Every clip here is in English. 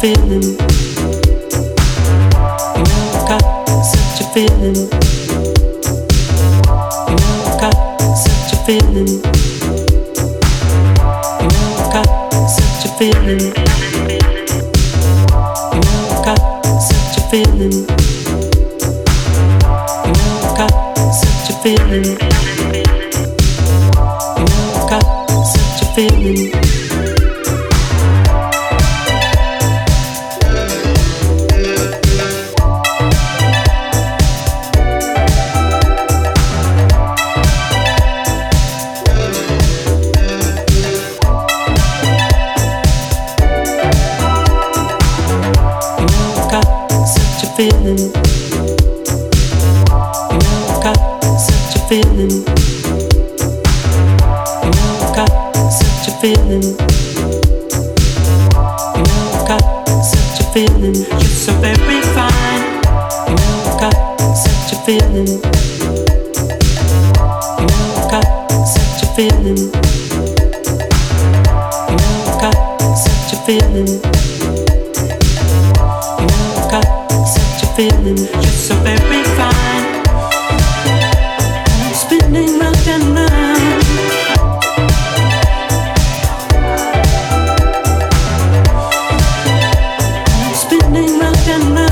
feeling. You know I've got such a feeling. You know I've got such a feeling. You know I've got such a feeling. You know I've got such a feeling. You know I've got such a feeling. You know I've got such a feeling. You know I've got such a feeling. You know I've got such a feeling. You know I've got such a feeling. You're so very fine. You know I've got such a feeling. You know I've got such a feeling. You know I've got such a feeling. Feeling just so very fine. I'm spinning round and round. I'm spinning round and round.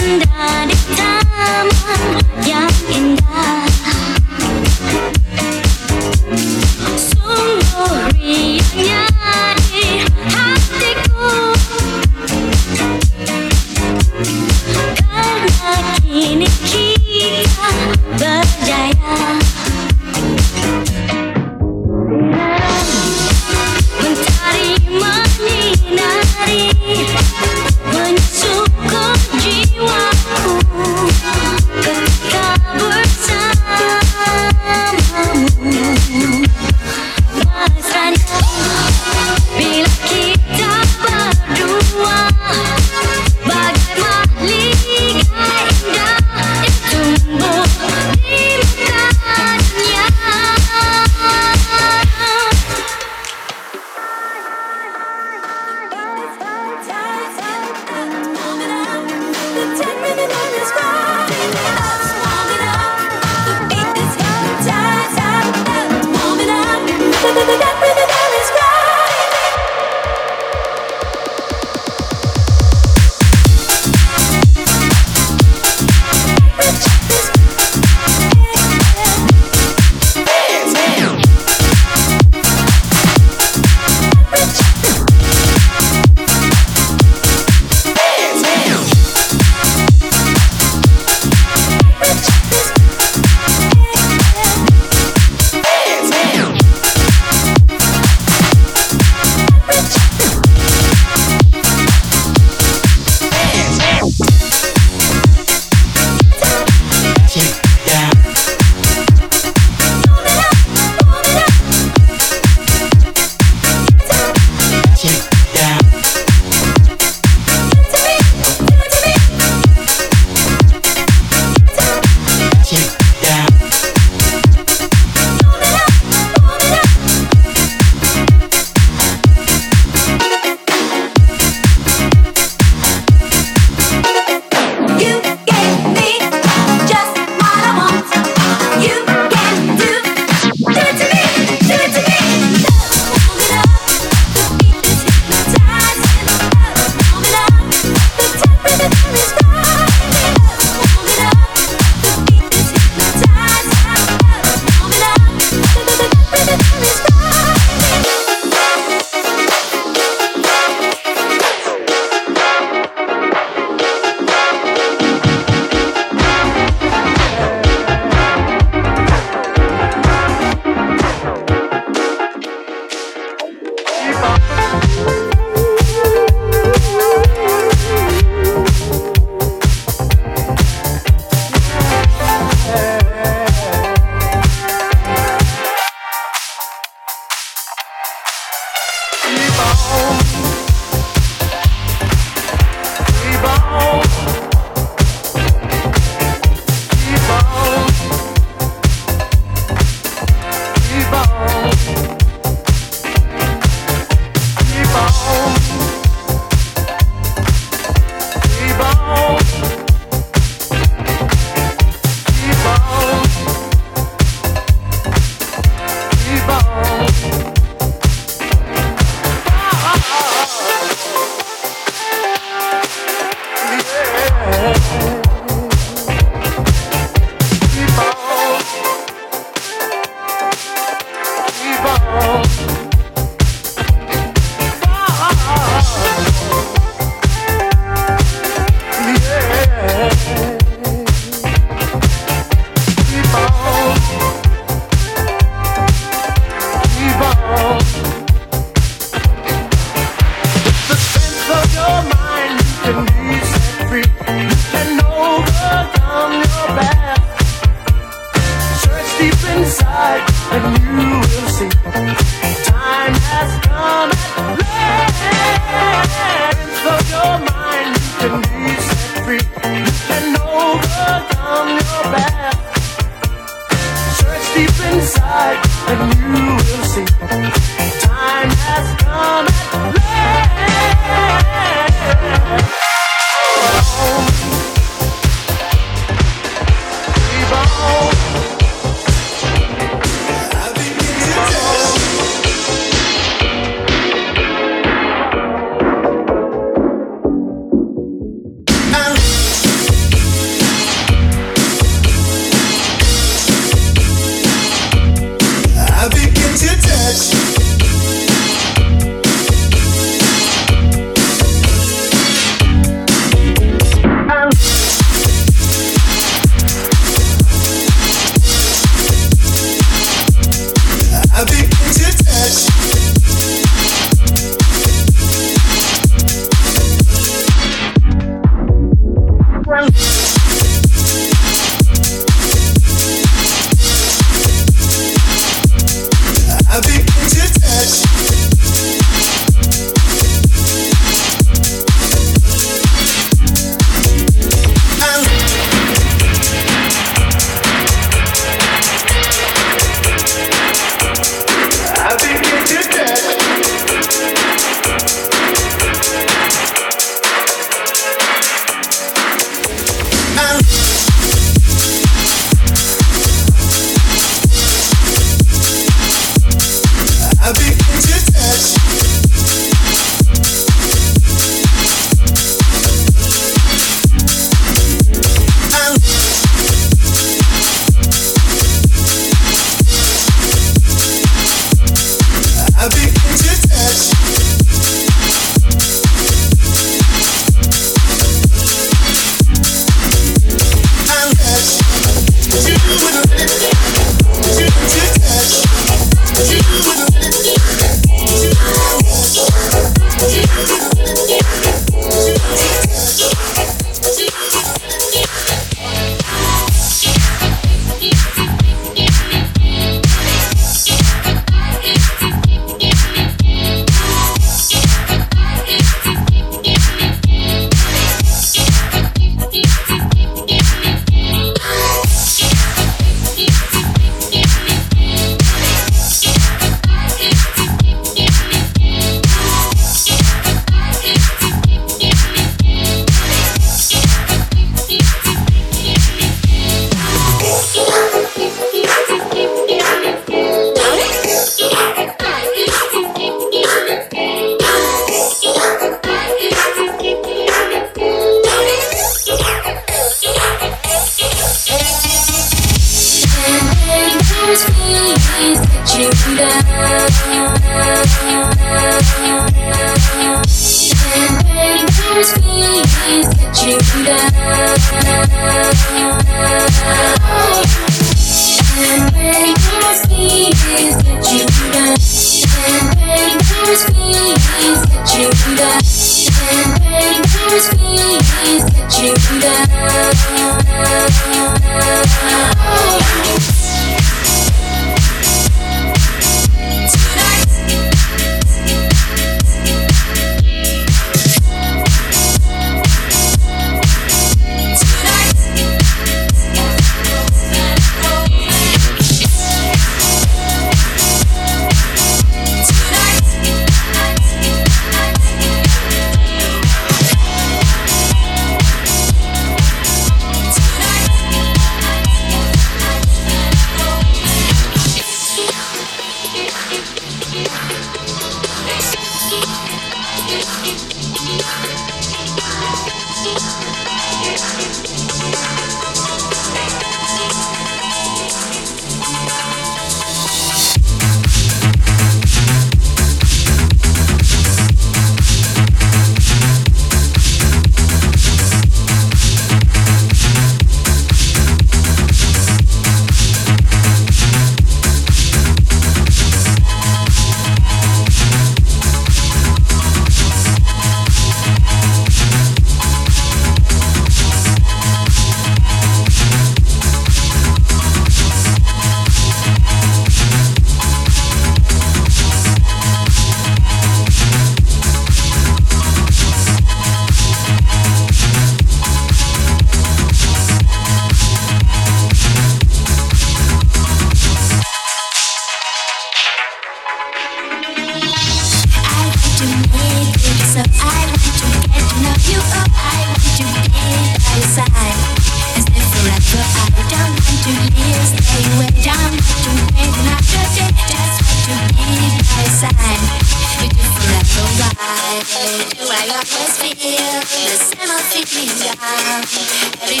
Baby,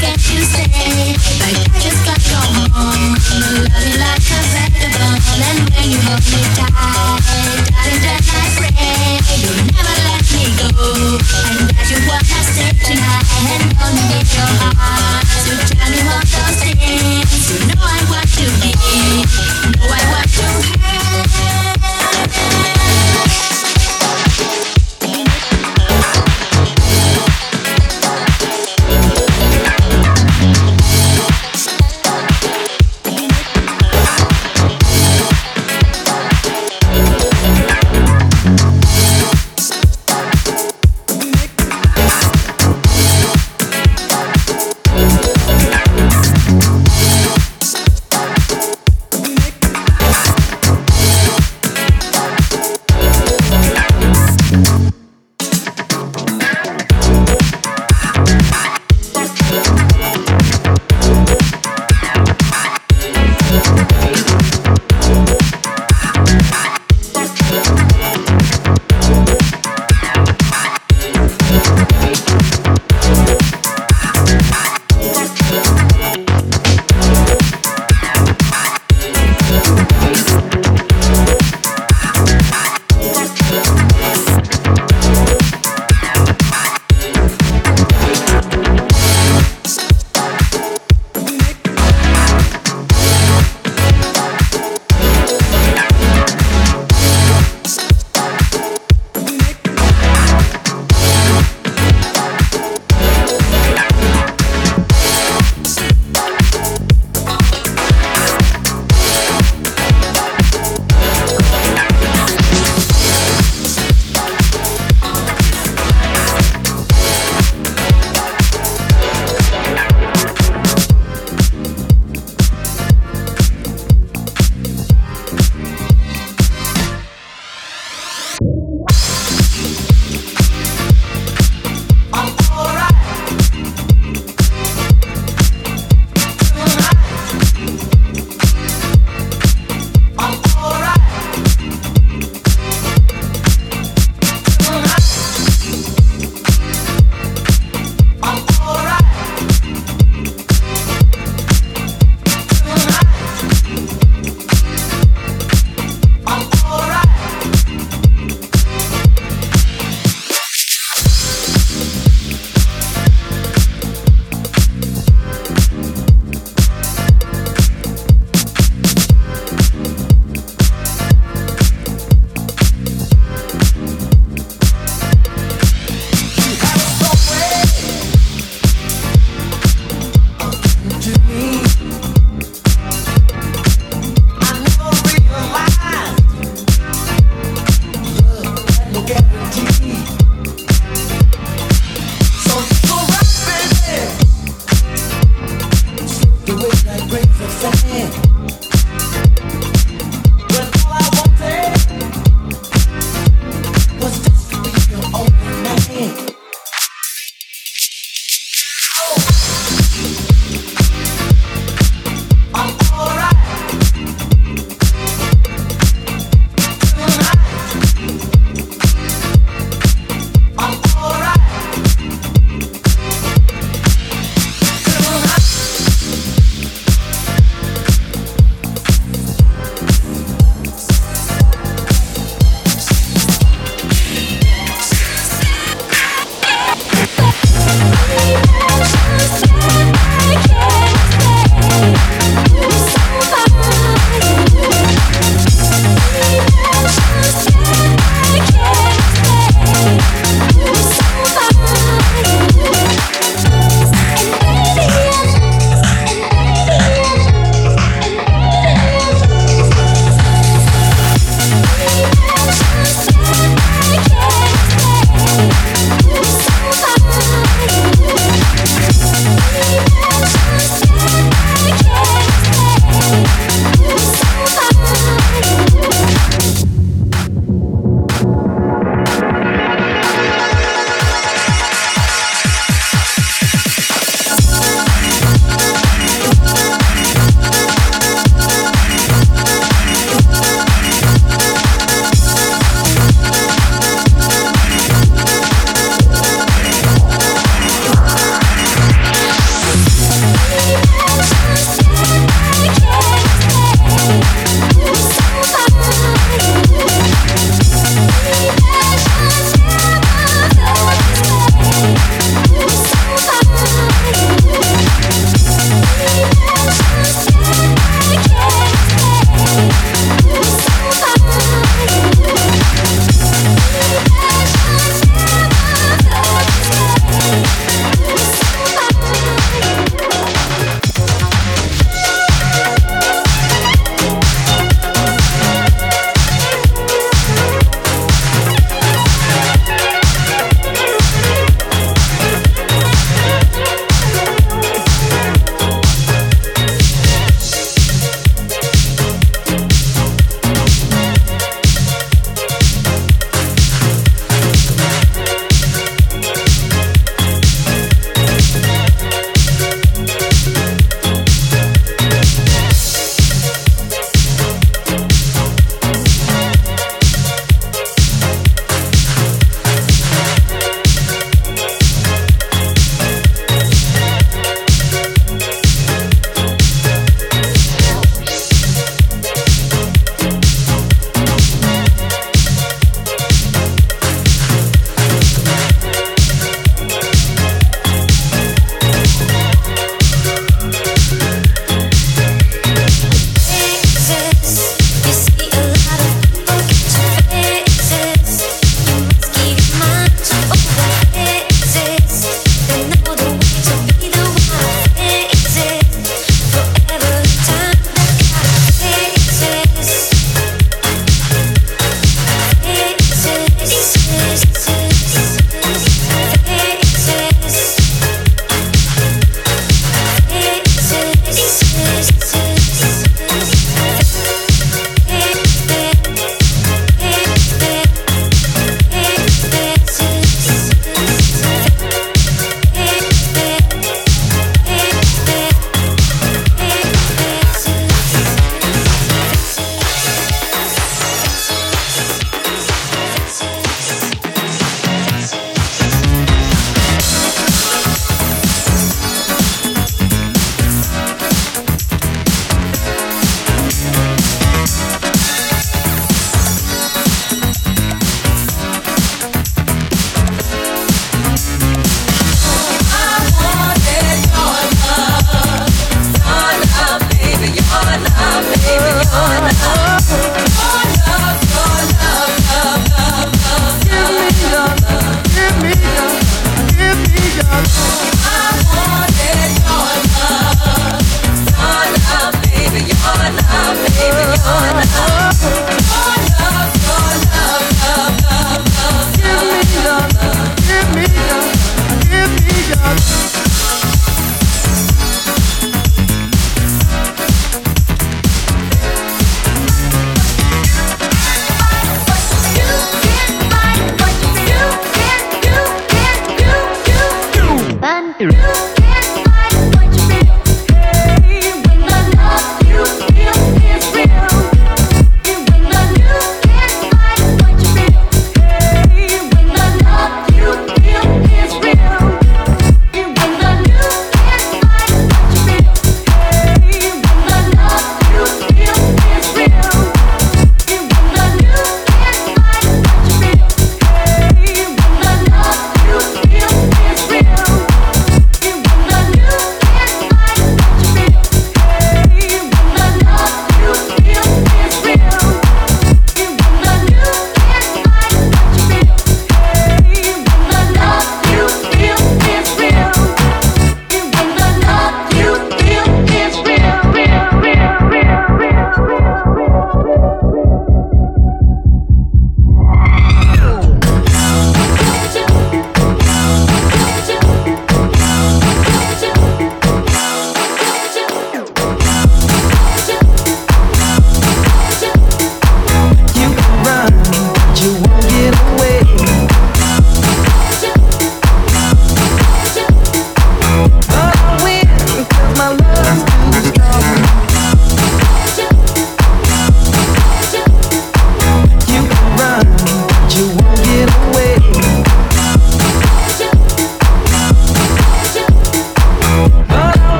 can't you stay?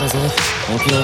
だぞ起きろ。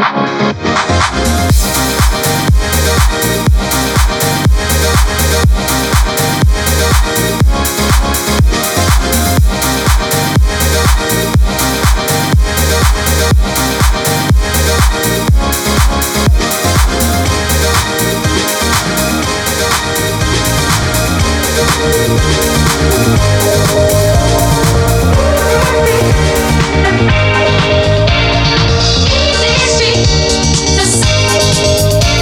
This beat, the same.